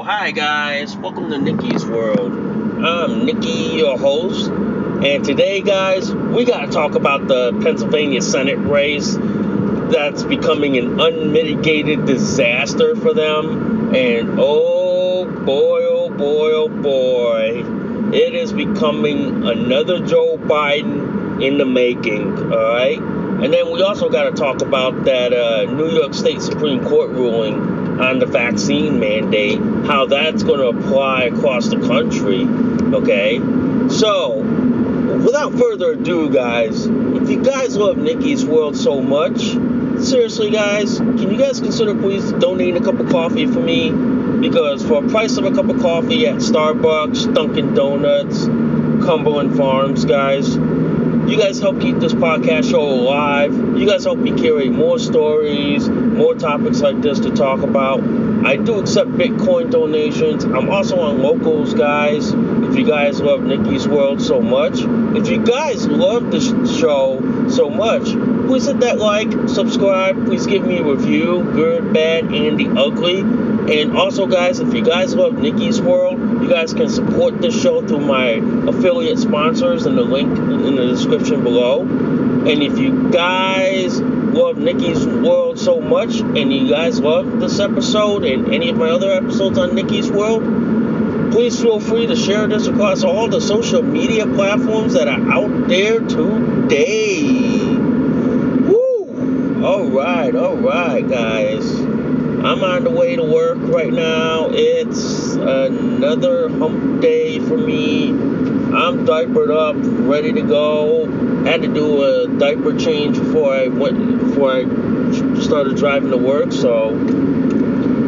Hi guys, welcome to Nikki's World. I'm Nikki, your host, and today, guys, we gotta talk about the Pennsylvania Senate race that's becoming an unmitigated disaster for them. And oh boy, it is becoming another Joe Biden in the making. All right, and then we also gotta talk about that New York State Supreme Court ruling on the vaccine mandate, how that's going to apply across the country, okay? So, without further ado, guys, if you guys love Nikki's World so much, seriously, guys, can you guys consider please donating a cup of coffee for me? Because for a price of a cup of coffee at Starbucks, Dunkin' Donuts, Cumberland Farms, guys, you guys help keep this podcast show alive. You guys help me curate more stories, more topics like this to talk about. I do accept Bitcoin donations. I'm also on Locals, guys, if you guys love Nikki's World so much. If you guys love this show so much, please hit that like, subscribe, please give me a review, good, bad, and the ugly. And also, guys, if you guys love Nikki's World, you guys can support this show through my affiliate sponsors and the link in the description below. And if you guys love Nikki's World so much and you guys love this episode and any of my other episodes on Nikki's World, please feel free to share this across all the social media platforms that are out there today. Woo! All right, guys. I'm on the way to work right now. It's another hump day for me. I'm diapered up, ready to go. Had to do a diaper change before I started driving to work, so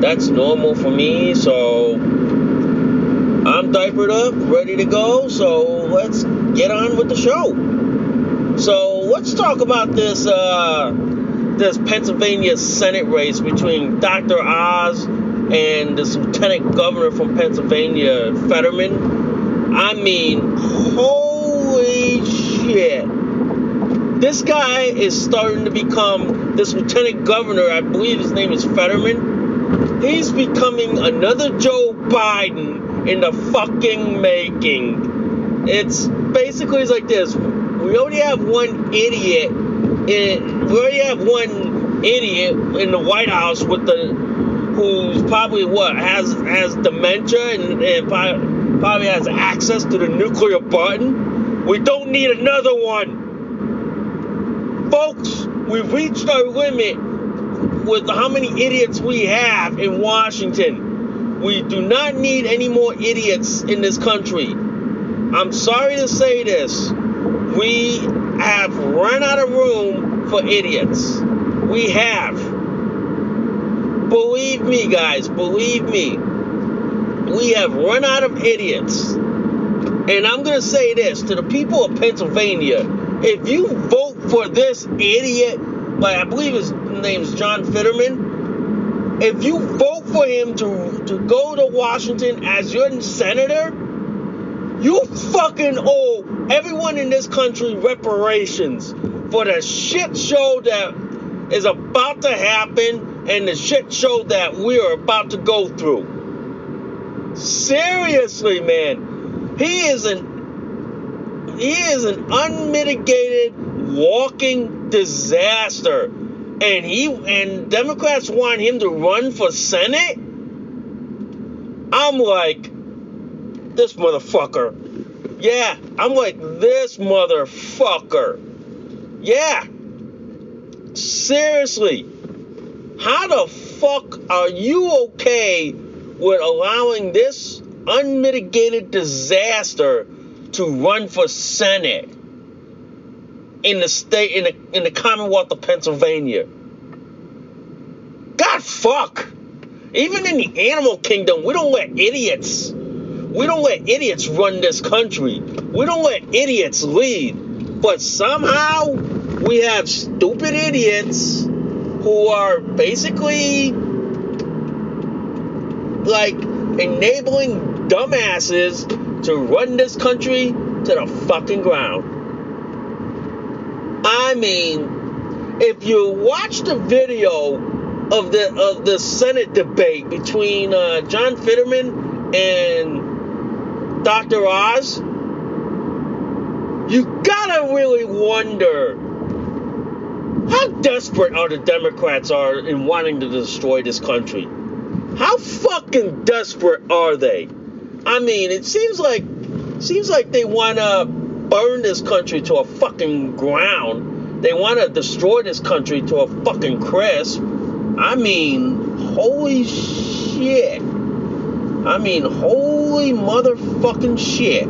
that's normal for me. So I'm diapered up, ready to go. So let's get on with the show. So let's talk about this Pennsylvania Senate race between Dr. Oz and this lieutenant governor from Pennsylvania, Fetterman. I mean, holy shit. This guy is starting to become, this lieutenant governor, I believe his name is Fetterman. He's becoming another Joe Biden in the fucking making. It's basically like this. We already have one idiot in the White House who's probably has dementia and probably has access to the nuclear button. We don't need another one, folks. We've reached our limit with how many idiots we have in Washington. We do not need any more idiots in this country. I'm sorry to say this. We have run out of room for idiots. We have. Believe me, guys. Believe me. We have run out of idiots. And I'm going to say this to the people of Pennsylvania. If you vote for this idiot, but I believe his name's John Fetterman. If you vote for him to go to Washington as your senator, you fucking owe everyone in this country reparations for the shit show that is about to happen and the shit show that we are about to go through. Seriously, man. He is an unmitigated walking disaster. And Democrats want him to run for Senate? I'm like, this motherfucker. Yeah. Seriously. How the fuck are you okay with allowing this unmitigated disaster to run for Senate in the state, in the Commonwealth of Pennsylvania? God, fuck. Even in the animal kingdom, we don't let idiots run this country. We don't let idiots lead. But somehow we have stupid idiots who are basically like enabling dumbasses to run this country to the fucking ground. I mean, if you watch the video of the Senate debate between John Fetterman and Dr. Oz, you gotta really wonder how desperate are the Democrats are in wanting to destroy this country. How fucking desperate are they? I mean, it seems like they wanna burn this country to a fucking ground. They wanna destroy this country to a fucking crisp. I mean, holy shit. I mean, holy motherfucking shit.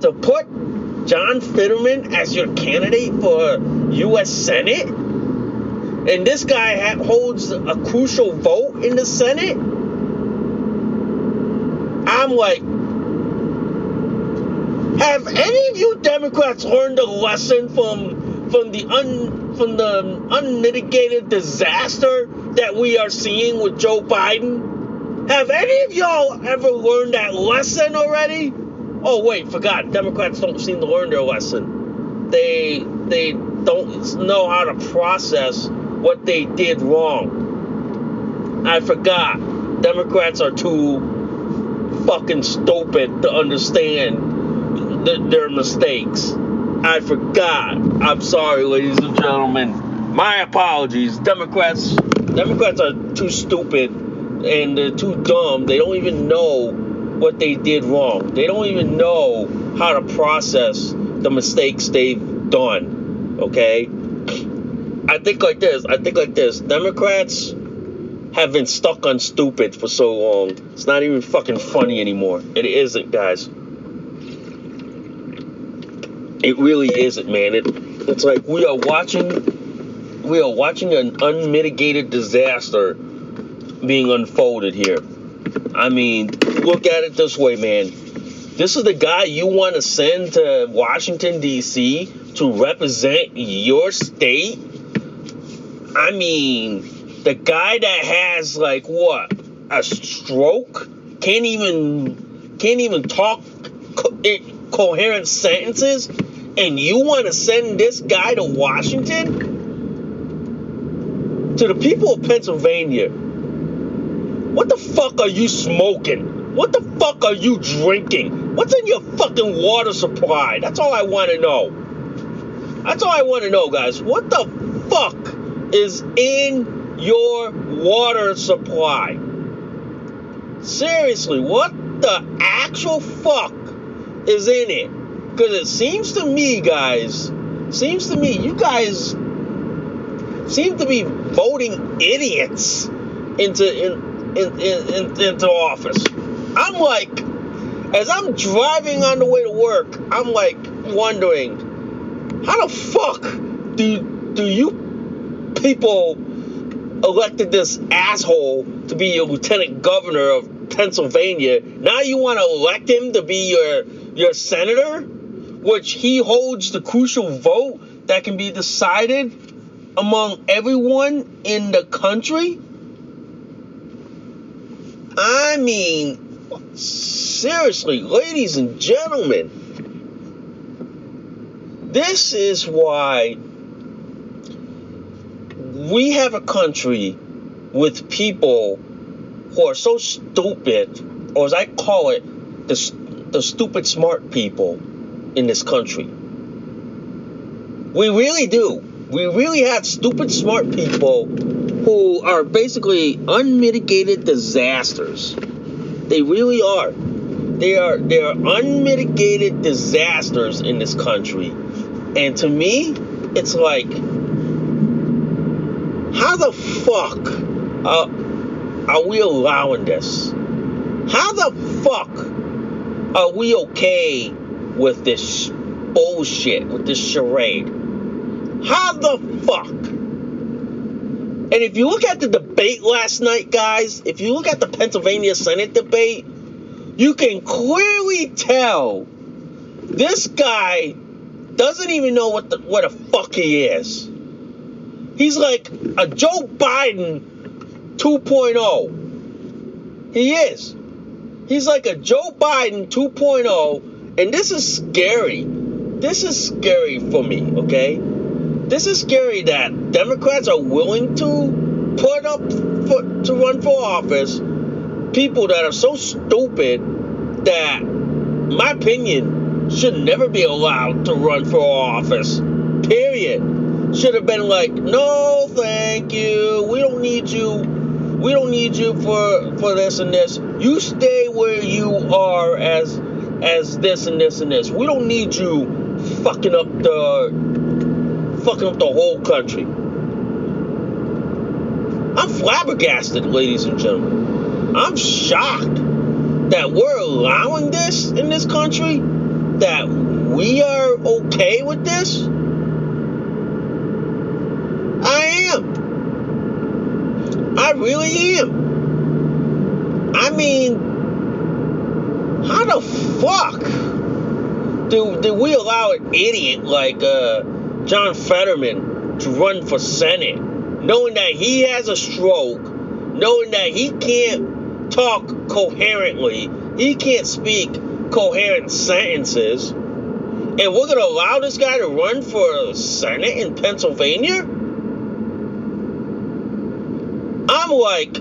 To put John Fetterman as your candidate for U.S. Senate, and this guy holds a crucial vote in the Senate, I'm like, have any of you Democrats learned a lesson from the unmitigated disaster that we are seeing with Joe Biden? Have any of y'all ever learned that lesson already? Oh, wait, forgot. Democrats don't seem to learn their lesson. They don't know how to process what they did wrong. I forgot. Democrats are too fucking stupid to understand their mistakes. I forgot. I'm sorry, ladies and gentlemen. My apologies. Democrats are too stupid. And they're too dumb. They don't even know what they did wrong. They don't even know how to process the mistakes they've done. Okay? I think like this. Democrats have been stuck on stupid for so long. It's not even fucking funny anymore. It isn't, guys. It really isn't, man. It's like we are watching an unmitigated disaster being unfolded here. I mean, look at it this way, man. This is the guy you want to send to Washington, D.C. to represent your state? I mean, the guy that has, like, what? A stroke? Can't even talk coherent sentences? And you want to send this guy to Washington? To the people of Pennsylvania, what the fuck are you smoking? What the fuck are you drinking? What's in your fucking water supply? That's all I want to know. That's all I want to know, guys. What the fuck is in your water supply? Seriously, what the actual fuck is in it? Because it seems to me, you guys seem to be voting idiots into office. I'm like, as I'm driving on the way to work, I'm like wondering, how the fuck do you people elected this asshole to be your lieutenant governor of Pennsylvania? Now you want to elect him to be your senator, which he holds the crucial vote that can be decided among everyone in the country? I mean, seriously, ladies and gentlemen, this is why we have a country with people who are so stupid, or as I call it, the stupid smart people in this country. We really do. We really have stupid smart people who are basically unmitigated disasters. They really are. They are unmitigated disasters in this country. And to me, it's like, how the fuck are we allowing this? How the fuck are we okay with this bullshit, with this charade? How the fuck? And if you look at the debate last night, guys, if you look at the Pennsylvania Senate debate, you can clearly tell this guy doesn't even know what the fuck he is. He's like a Joe Biden 2.0. He is. He's like a Joe Biden 2.0, and this is scary. This is scary for me, okay? This is scary that Democrats are willing to put up to run for office people that are so stupid that, in my opinion, should never be allowed to run for office. Period. Should have been like, no, thank you. We don't need you. We don't need you for this and this. You stay where you are as this and this and this. We don't need you fucking up the whole country. I'm flabbergasted, ladies and gentlemen. I'm shocked that we're allowing this in this country, that we are okay with this. I am. I really am. I mean, how the fuck do we allow an idiot like John Fetterman to run for Senate, knowing that he has a stroke, knowing that he can't talk coherently, he can't speak coherent sentences, and we're going to allow this guy to run for Senate in Pennsylvania? I'm like,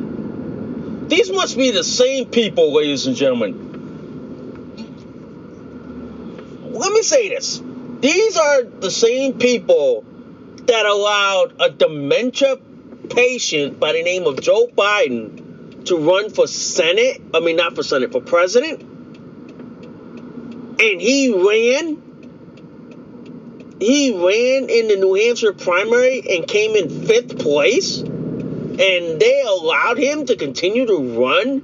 these must be the same people, ladies and gentlemen. Let me say this. These are the same people that allowed a dementia patient by the name of Joe Biden to run for Senate. I mean, not for Senate, for president. And he ran. He ran in the New Hampshire primary and came in 5th place. And they allowed him to continue to run,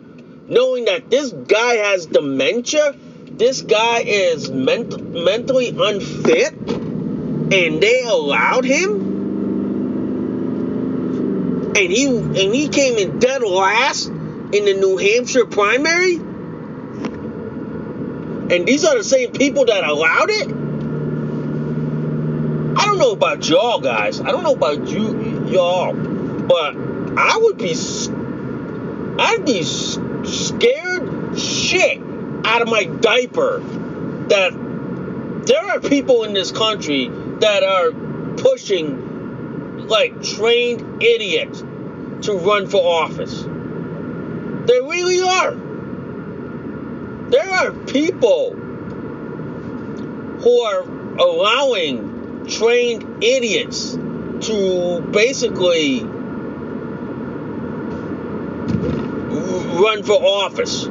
knowing that this guy has dementia. This guy is mentally unfit, and they allowed him, and he came in dead last in the New Hampshire primary, and these are the same people that allowed it? I don't know about y'all guys. I don't know about y'all, but I'd be scared shit out of my diaper that there are people in this country that are pushing like trained idiots to run for office. They really are. There are people who are allowing trained idiots to basically run for office.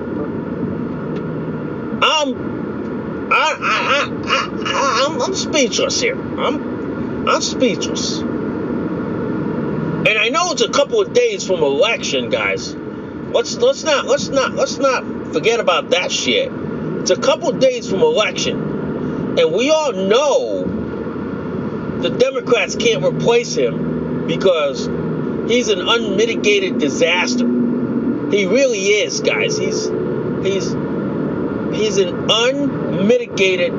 I'm speechless here. I'm speechless. And I know it's a couple of days from election, guys. Let's not forget about that shit. It's a couple of days from election, and we all know the Democrats can't replace him because he's an unmitigated disaster. He really is, guys. He's an unmitigated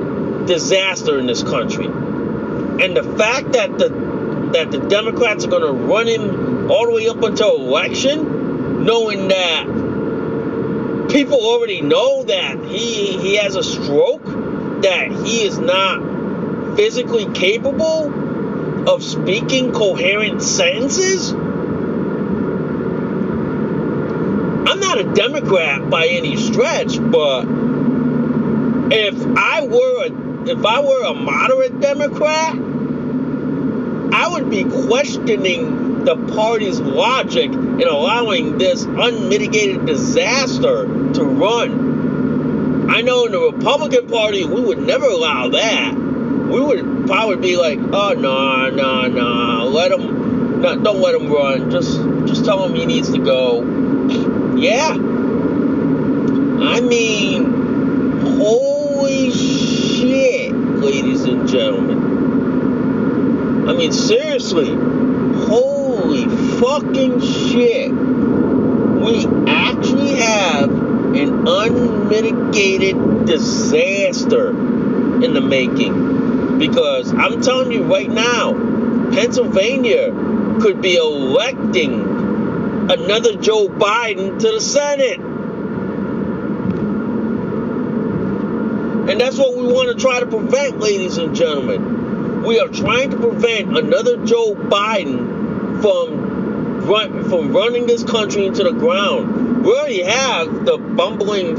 disaster in this country. And the fact that the that the Democrats are going to run him all the way up until election, knowing that people already know that he has a stroke, that he is not physically capable of speaking coherent sentences? I'm not a Democrat by any stretch, but if I were a moderate Democrat, I would be questioning the party's logic in allowing this unmitigated disaster to run. I know in the Republican Party, we would never allow that. We would probably be like, oh, no, don't let him run. Just tell him he needs to go. Yeah. I mean, holy shit, ladies and gentlemen. I mean, seriously, holy fucking shit. We actually have an unmitigated disaster in the making. Because I'm telling you right now, Pennsylvania could be electing another Joe Biden to the Senate. And that's what we want to try to prevent, ladies and gentlemen. We are trying to prevent another Joe Biden from running this country into the ground. We already have the bumbling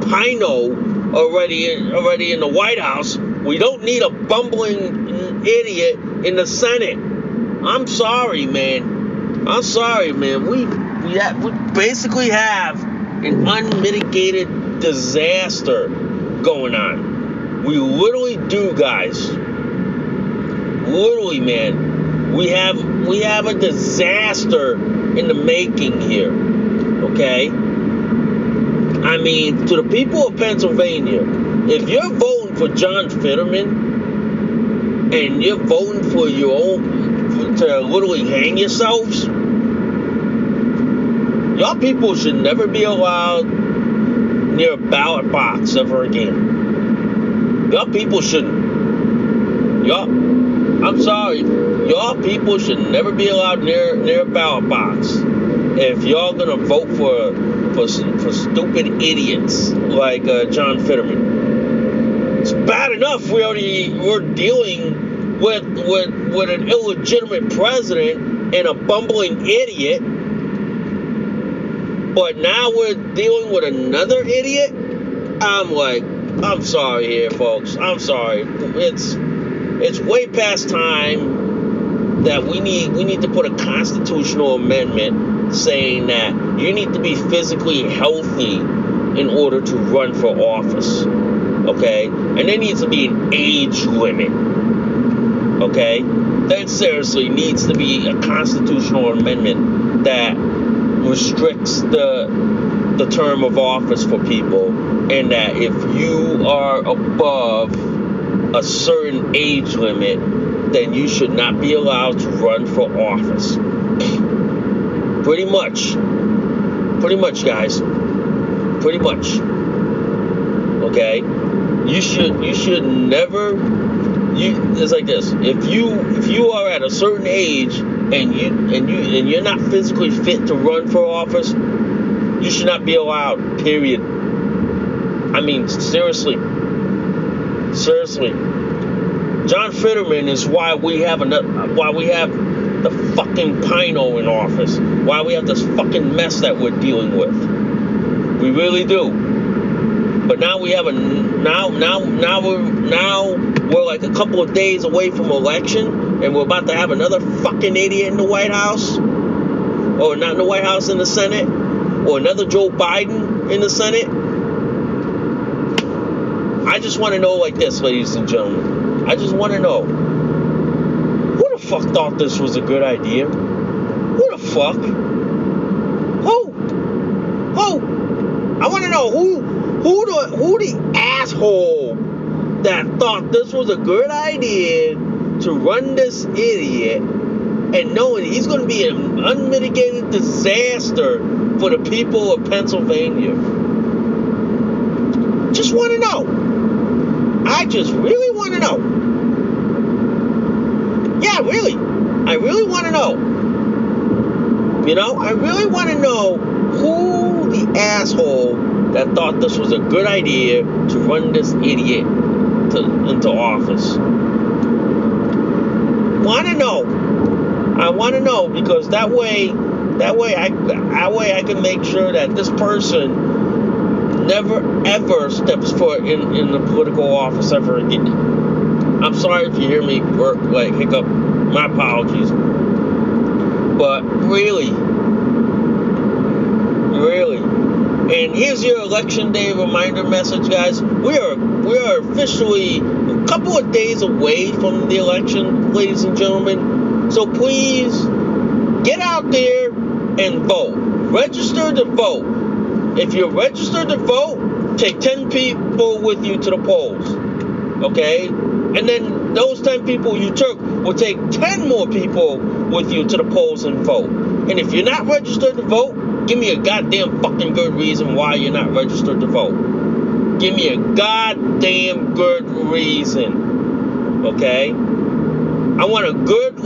Pino already in the White House. We don't need a bumbling idiot in the Senate. I'm sorry, man. We basically have an unmitigated disaster going on. We literally do, guys. Literally, man. We have a disaster in the making here. Okay? I mean, to the people of Pennsylvania, if you're voting for John Fetterman and you're voting for your own to literally hang yourselves, y'all people should never be allowed near a ballot box ever again. Y'all people shouldn't. Y'all people should never be allowed near a ballot box if y'all gonna vote for stupid idiots like John Fetterman. It's bad enough we're dealing with an illegitimate president and a bumbling idiot, but now we're dealing with another idiot. I'm sorry here, folks. I'm sorry. It's way past time that we need to put a constitutional amendment saying that you need to be physically healthy in order to run for office. Okay? And there needs to be an age limit. Okay, that seriously needs to be a constitutional amendment that restricts the term of office for people, and that if you are above a certain age limit, then you should not be allowed to run for office. Pretty much, guys. Pretty much. Okay, you should never. It's like this: if you are at a certain age and you're not physically fit to run for office, you should not be allowed. Period. I mean, seriously. John Fetterman is why we have the fucking Pino in office. Why we have this fucking mess that we're dealing with. We really do. But now we have We're like a couple of days away from election, and we're about to have another fucking idiot in the White House. Or not in the White House, in the Senate. Or another Joe Biden in the Senate. I just want to know like this, ladies and gentlemen. I just want to know. Who the fuck thought this was a good idea? Who the fuck? Who? I want to know who the asshole that thought this was a good idea to run this idiot, and knowing he's going to be an unmitigated disaster for the people of Pennsylvania. Just want to know. I just really want to know. Yeah, I really want to know. You know, I really want to know who the asshole that thought this was a good idea to run this idiot into office. Want to know. I want to know, because that way I can make sure that this person never ever steps foot in the political office ever again. I'm sorry if you hear me work like hiccup. My apologies. But really. And here's your election day reminder message, guys. We are officially a couple of days away from the election, ladies and gentlemen. So please get out there and vote. Register to vote. If you're registered to vote, take 10 people with you to the polls. Okay? And then those 10 people you took will take 10 more people with you to the polls and vote. And if you're not registered to vote, give me a goddamn fucking good reason why you're not registered to vote. Give me a goddamn good reason. Okay? I want a good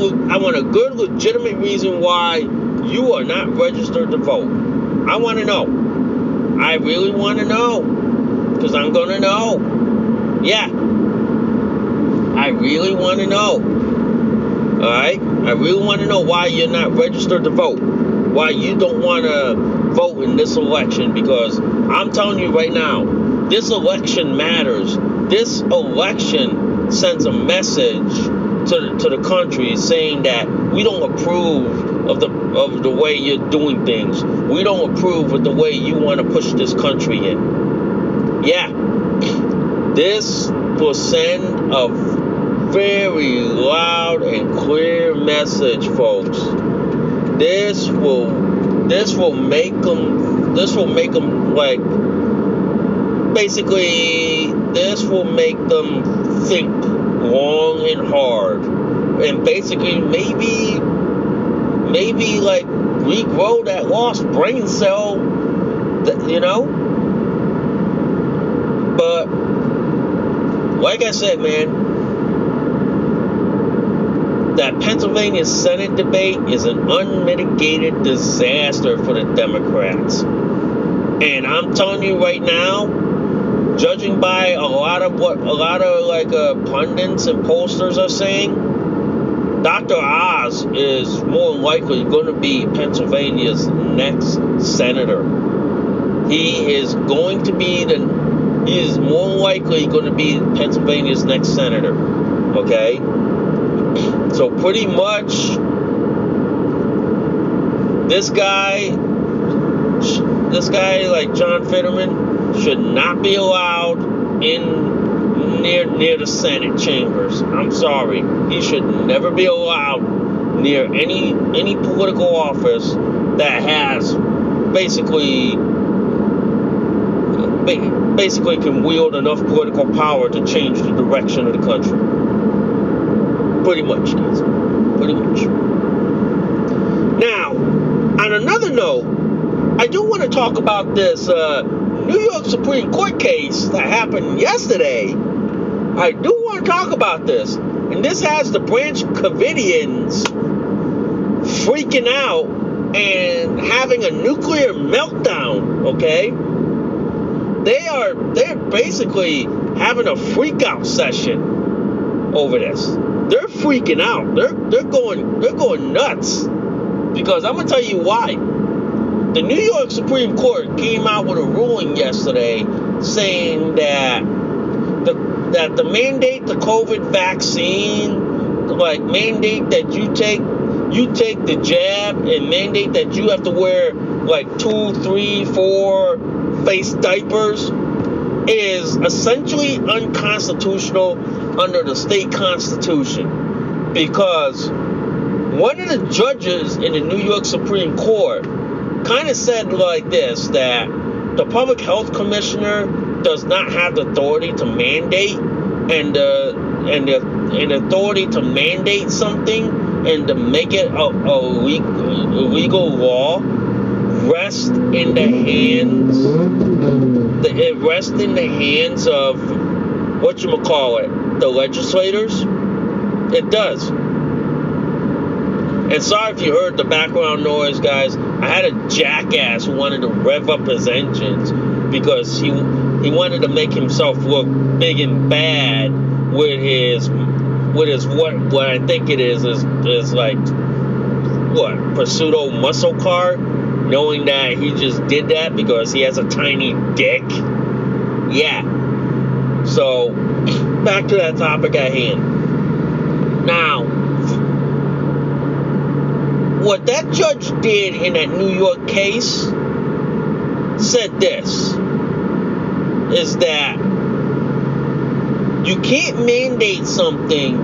legitimate reason why you are not registered to vote. I want to know. I really want to know. Because I'm going to know. Yeah. I really want to know. Alright? I really want to know why you're not registered to vote. Why you don't want to vote in this election. Because I'm telling you right now, this election matters. This election sends a message to the country saying that we don't approve of the way you're doing things. We don't approve of the way you want to push this country in. Yeah. This will send a very loud and clear message, folks. This will make them think long and hard, and basically maybe like regrow that lost brain cell, you know. But like I said, man, that Pennsylvania Senate debate is an unmitigated disaster for the Democrats. And I'm telling you right now, judging by a lot of pundits and pollsters are saying, Dr. Oz is more likely going to be Pennsylvania's next senator. He is more likely going to be Pennsylvania's next senator. Okay? So pretty much, this guy like John Fetterman should not be allowed in near the Senate chambers. I'm sorry, he should never be allowed near any political office that has basically can wield enough political power to change the direction of the country. Pretty much, guys. Pretty much. Now, on another note, I do want to talk about this New York Supreme Court case that happened yesterday. I do want to talk about this. And this has the Branch Covidians freaking out and having a nuclear meltdown, okay? They're basically having a freak-out session over this. They're freaking out. They're going nuts. Because I'm gonna tell you why. The New York Supreme Court came out with a ruling yesterday saying that the mandate, the COVID vaccine, like mandate that you take the jab and mandate that you have to wear like 2, 3, 4 face diapers is essentially unconstitutional under the state constitution, because one of the judges in the New York Supreme Court kind of said like this, that the public health commissioner does not have the authority to mandate, and the authority to mandate something and to make it a legal law rests in the hands. It rests in the hands of the legislators. It does. And sorry if you heard the background noise, guys. I had a jackass who wanted to rev up his engines because he wanted to make himself look big and bad with his what I think it is like what Prosciutto muscle car, knowing that he just did that because he has a tiny dick. Yeah. So back to that topic at hand. Now, what that judge did in that New York case said this, is that you can't mandate something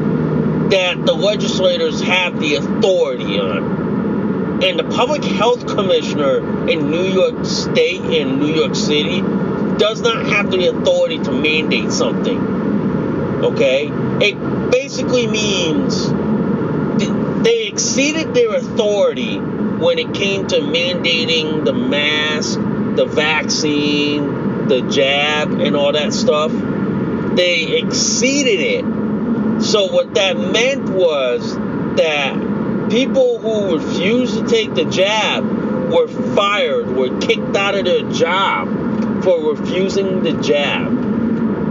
that the legislators have the authority on. And the public health commissioner in New York State and New York City does not have the authority to mandate something. Okay? It basically means they exceeded their authority when it came to mandating the mask, the vaccine, the jab, and all that stuff. They exceeded it. So what that meant was that people who refused to take the jab were fired, were kicked out of their job for refusing the jab.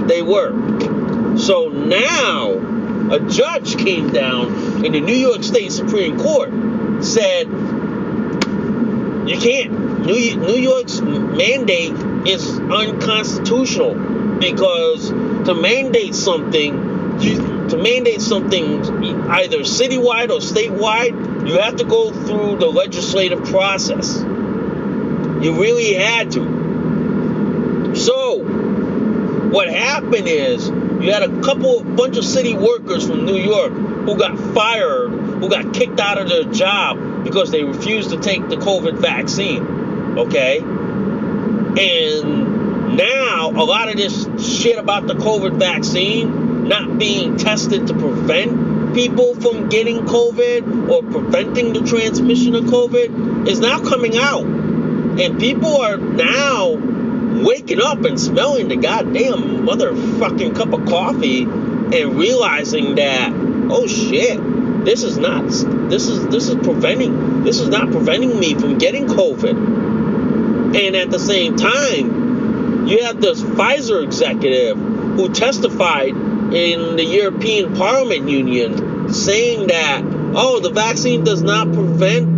They were. So now, a judge came down in the New York State Supreme Court, said, you can't, New York's mandate is unconstitutional, because to mandate something either citywide or statewide, you have to go through the legislative process. You really had to. So what happened is, you had a bunch of city workers from New York who got fired, who got kicked out of their job because they refused to take the COVID vaccine, okay? And now, a lot of this shit about the COVID vaccine not being tested to prevent people from getting COVID or preventing the transmission of COVID is now coming out. And people are now waking up and smelling the goddamn motherfucking cup of coffee and realizing that, oh shit, this is not preventing me from getting COVID. And at the same time, you have this Pfizer executive who testified in the European Parliament Union saying that, oh, the vaccine does not prevent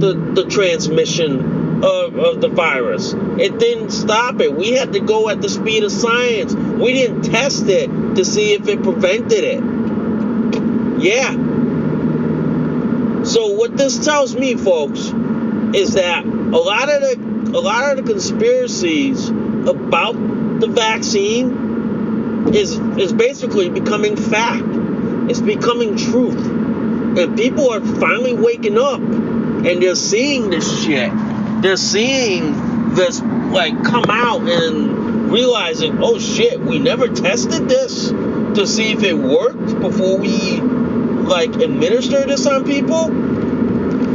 the transmission of the virus. It didn't stop it. We had to go at the speed of science. We didn't test it to see if it prevented it. Yeah. So what this tells me, folks, is that a lot of the conspiracies about the vaccine is basically becoming fact. It's becoming truth. And people are finally waking up and they're seeing this shit. They're seeing this, like, come out and realizing, oh, shit, we never tested this to see if it worked before we, like, administer this on people?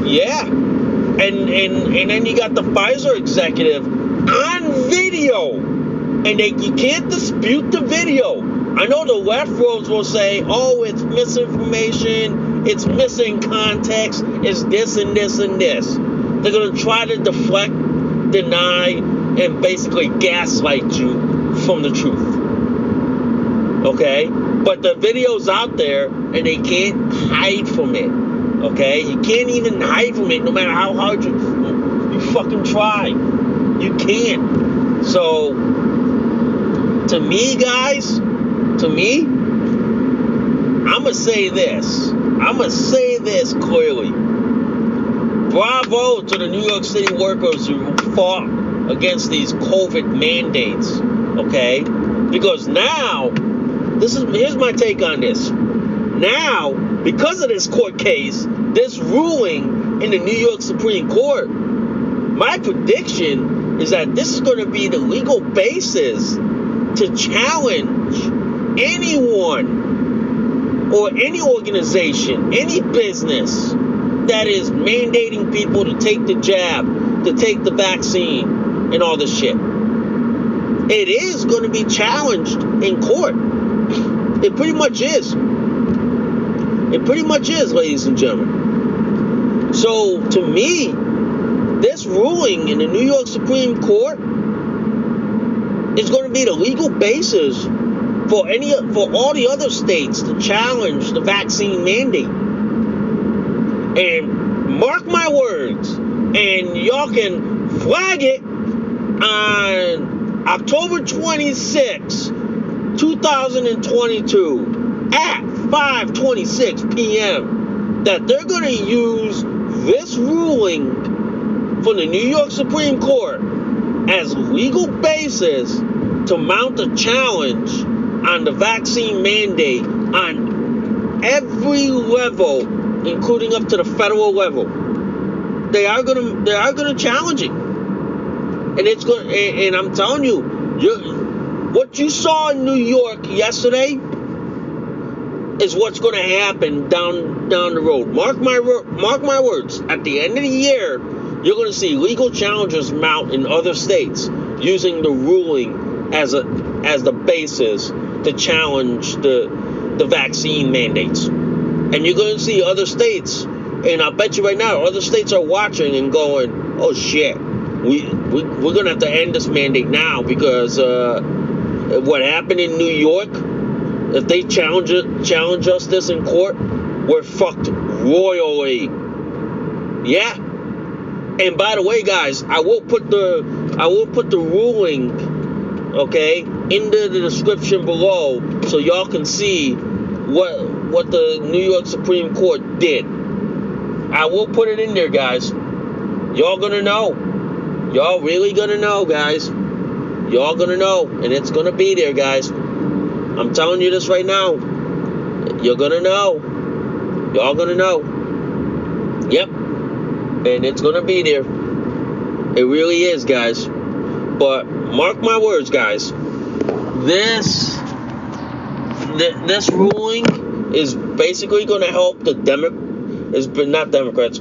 Yeah. And then you got the Pfizer executive on video. And you can't dispute the video. I know the left folks will say, oh, it's misinformation, it's missing context, it's this and this and this. They're going to try to deflect, deny, and basically gaslight you from the truth. Okay? But the video's out there, and they can't hide from it. Okay? You can't even hide from it, no matter how hard you fucking try. You can't. So, to me, guys, I'm going to say this. I'm going to say this clearly. Bravo to the New York City workers who fought against these COVID mandates, okay? Because now, here's my take on this. Now, because of this court case, this ruling in the New York Supreme Court, my prediction is that this is going to be the legal basis to challenge anyone or any organization, any business that is mandating people to take the jab, to take the vaccine, and all this shit. It is going to be challenged in court. It pretty much is. Ladies and gentlemen. So, to me, this ruling in the New York Supreme Court is going to be the legal basis for all the other states to challenge the vaccine mandate. And mark my words, and y'all can flag it on October 26, 2022 at 5:26 p.m. that they're going to use this ruling from the New York Supreme Court as legal basis to mount a challenge on the vaccine mandate on every level, including up to the federal level. They are going to challenge it, and I'm telling you, what you saw in New York yesterday is what's going to happen down the road. Mark my words. At the end of the year, you're going to see legal challenges mount in other states using the ruling as the basis to challenge the vaccine mandates. And you're going to see other states, and I bet you right now, other states are watching and going, oh shit, we're going to have to end this mandate now because what happened in New York, if they challenge us this in court, we're fucked royally. Yeah. And by the way, guys, I will put the ruling, okay, into the description below so y'all can see what the New York Supreme Court did. I will put it in there, guys. Y'all gonna know. Y'all really gonna know, guys. Y'all gonna know, and it's gonna be there, guys. I'm telling you this right now. You're gonna know. Y'all gonna know. Yep. And it's gonna be there. It really is, guys. But mark my words, guys. This ruling is basically gonna help It's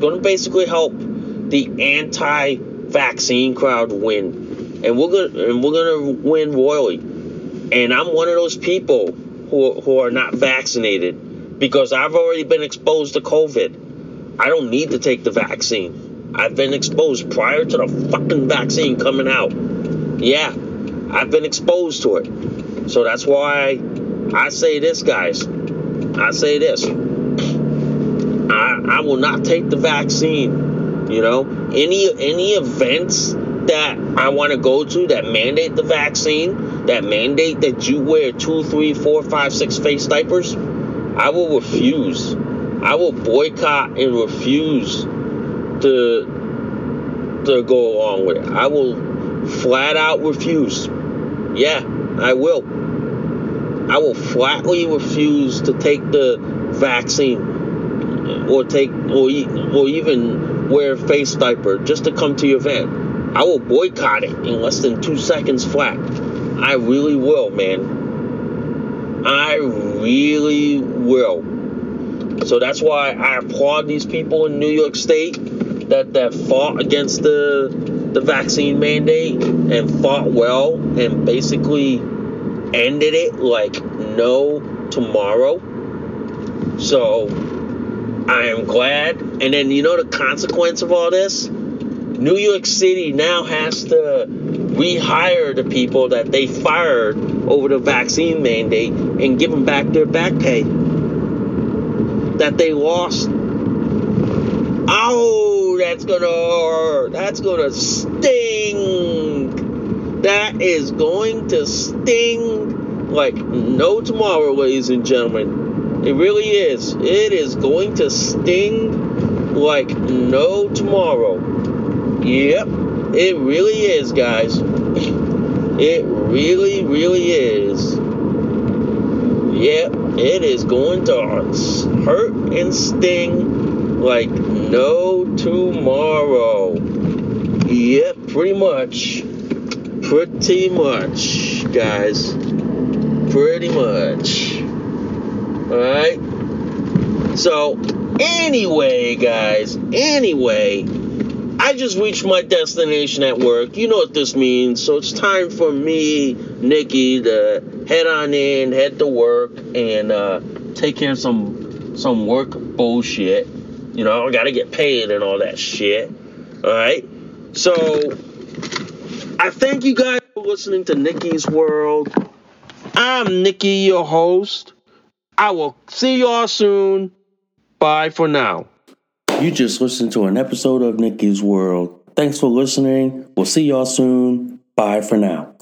gonna basically help the anti-vaccine crowd win, and we're gonna win royally. And I'm one of those people who are not vaccinated because I've already been exposed to COVID. I don't need to take the vaccine. I've been exposed prior to the fucking vaccine coming out. Yeah, I've been exposed to it. So that's why I say this, guys. I say this. I will not take the vaccine. You know, any events that I want to go to that mandate the vaccine, that mandate that you wear 2, 3, 4, 5, 6 face diapers, I will refuse. I will boycott and refuse to go along with it. I will flat out refuse. Yeah, I will. I will flatly refuse to take the vaccine or even wear a face diaper just to come to your event. I will boycott it in less than 2 seconds flat. I really will, man. I really will. So that's why I applaud these people in New York State that fought against the vaccine mandate and fought well and basically ended it like no tomorrow. So I am glad. And then you know the consequence of all this? New York City now has to rehire the people that they fired over the vaccine mandate and give them back their back pay that they lost. Oh, that's gonna hurt. That's gonna sting. That is going to sting like no tomorrow, ladies and gentlemen. It really is. It is going to sting like no tomorrow. Yep. It really is, guys. It really, really is. Yep, it is going to hurt and sting like no tomorrow. Yep, pretty much, guys. Pretty much. Alright? So, anyway, I just reached my destination at work. You know what this means. So it's time for me, Nikki, to head to work and take care of some work bullshit. You know, I gotta get paid and all that shit. All right. So I thank you guys for listening to Nikki's World. I'm Nikki, your host. I will see y'all soon. Bye for now. You just listened to an episode of Nikki's World. Thanks for listening. We'll see y'all soon. Bye for now.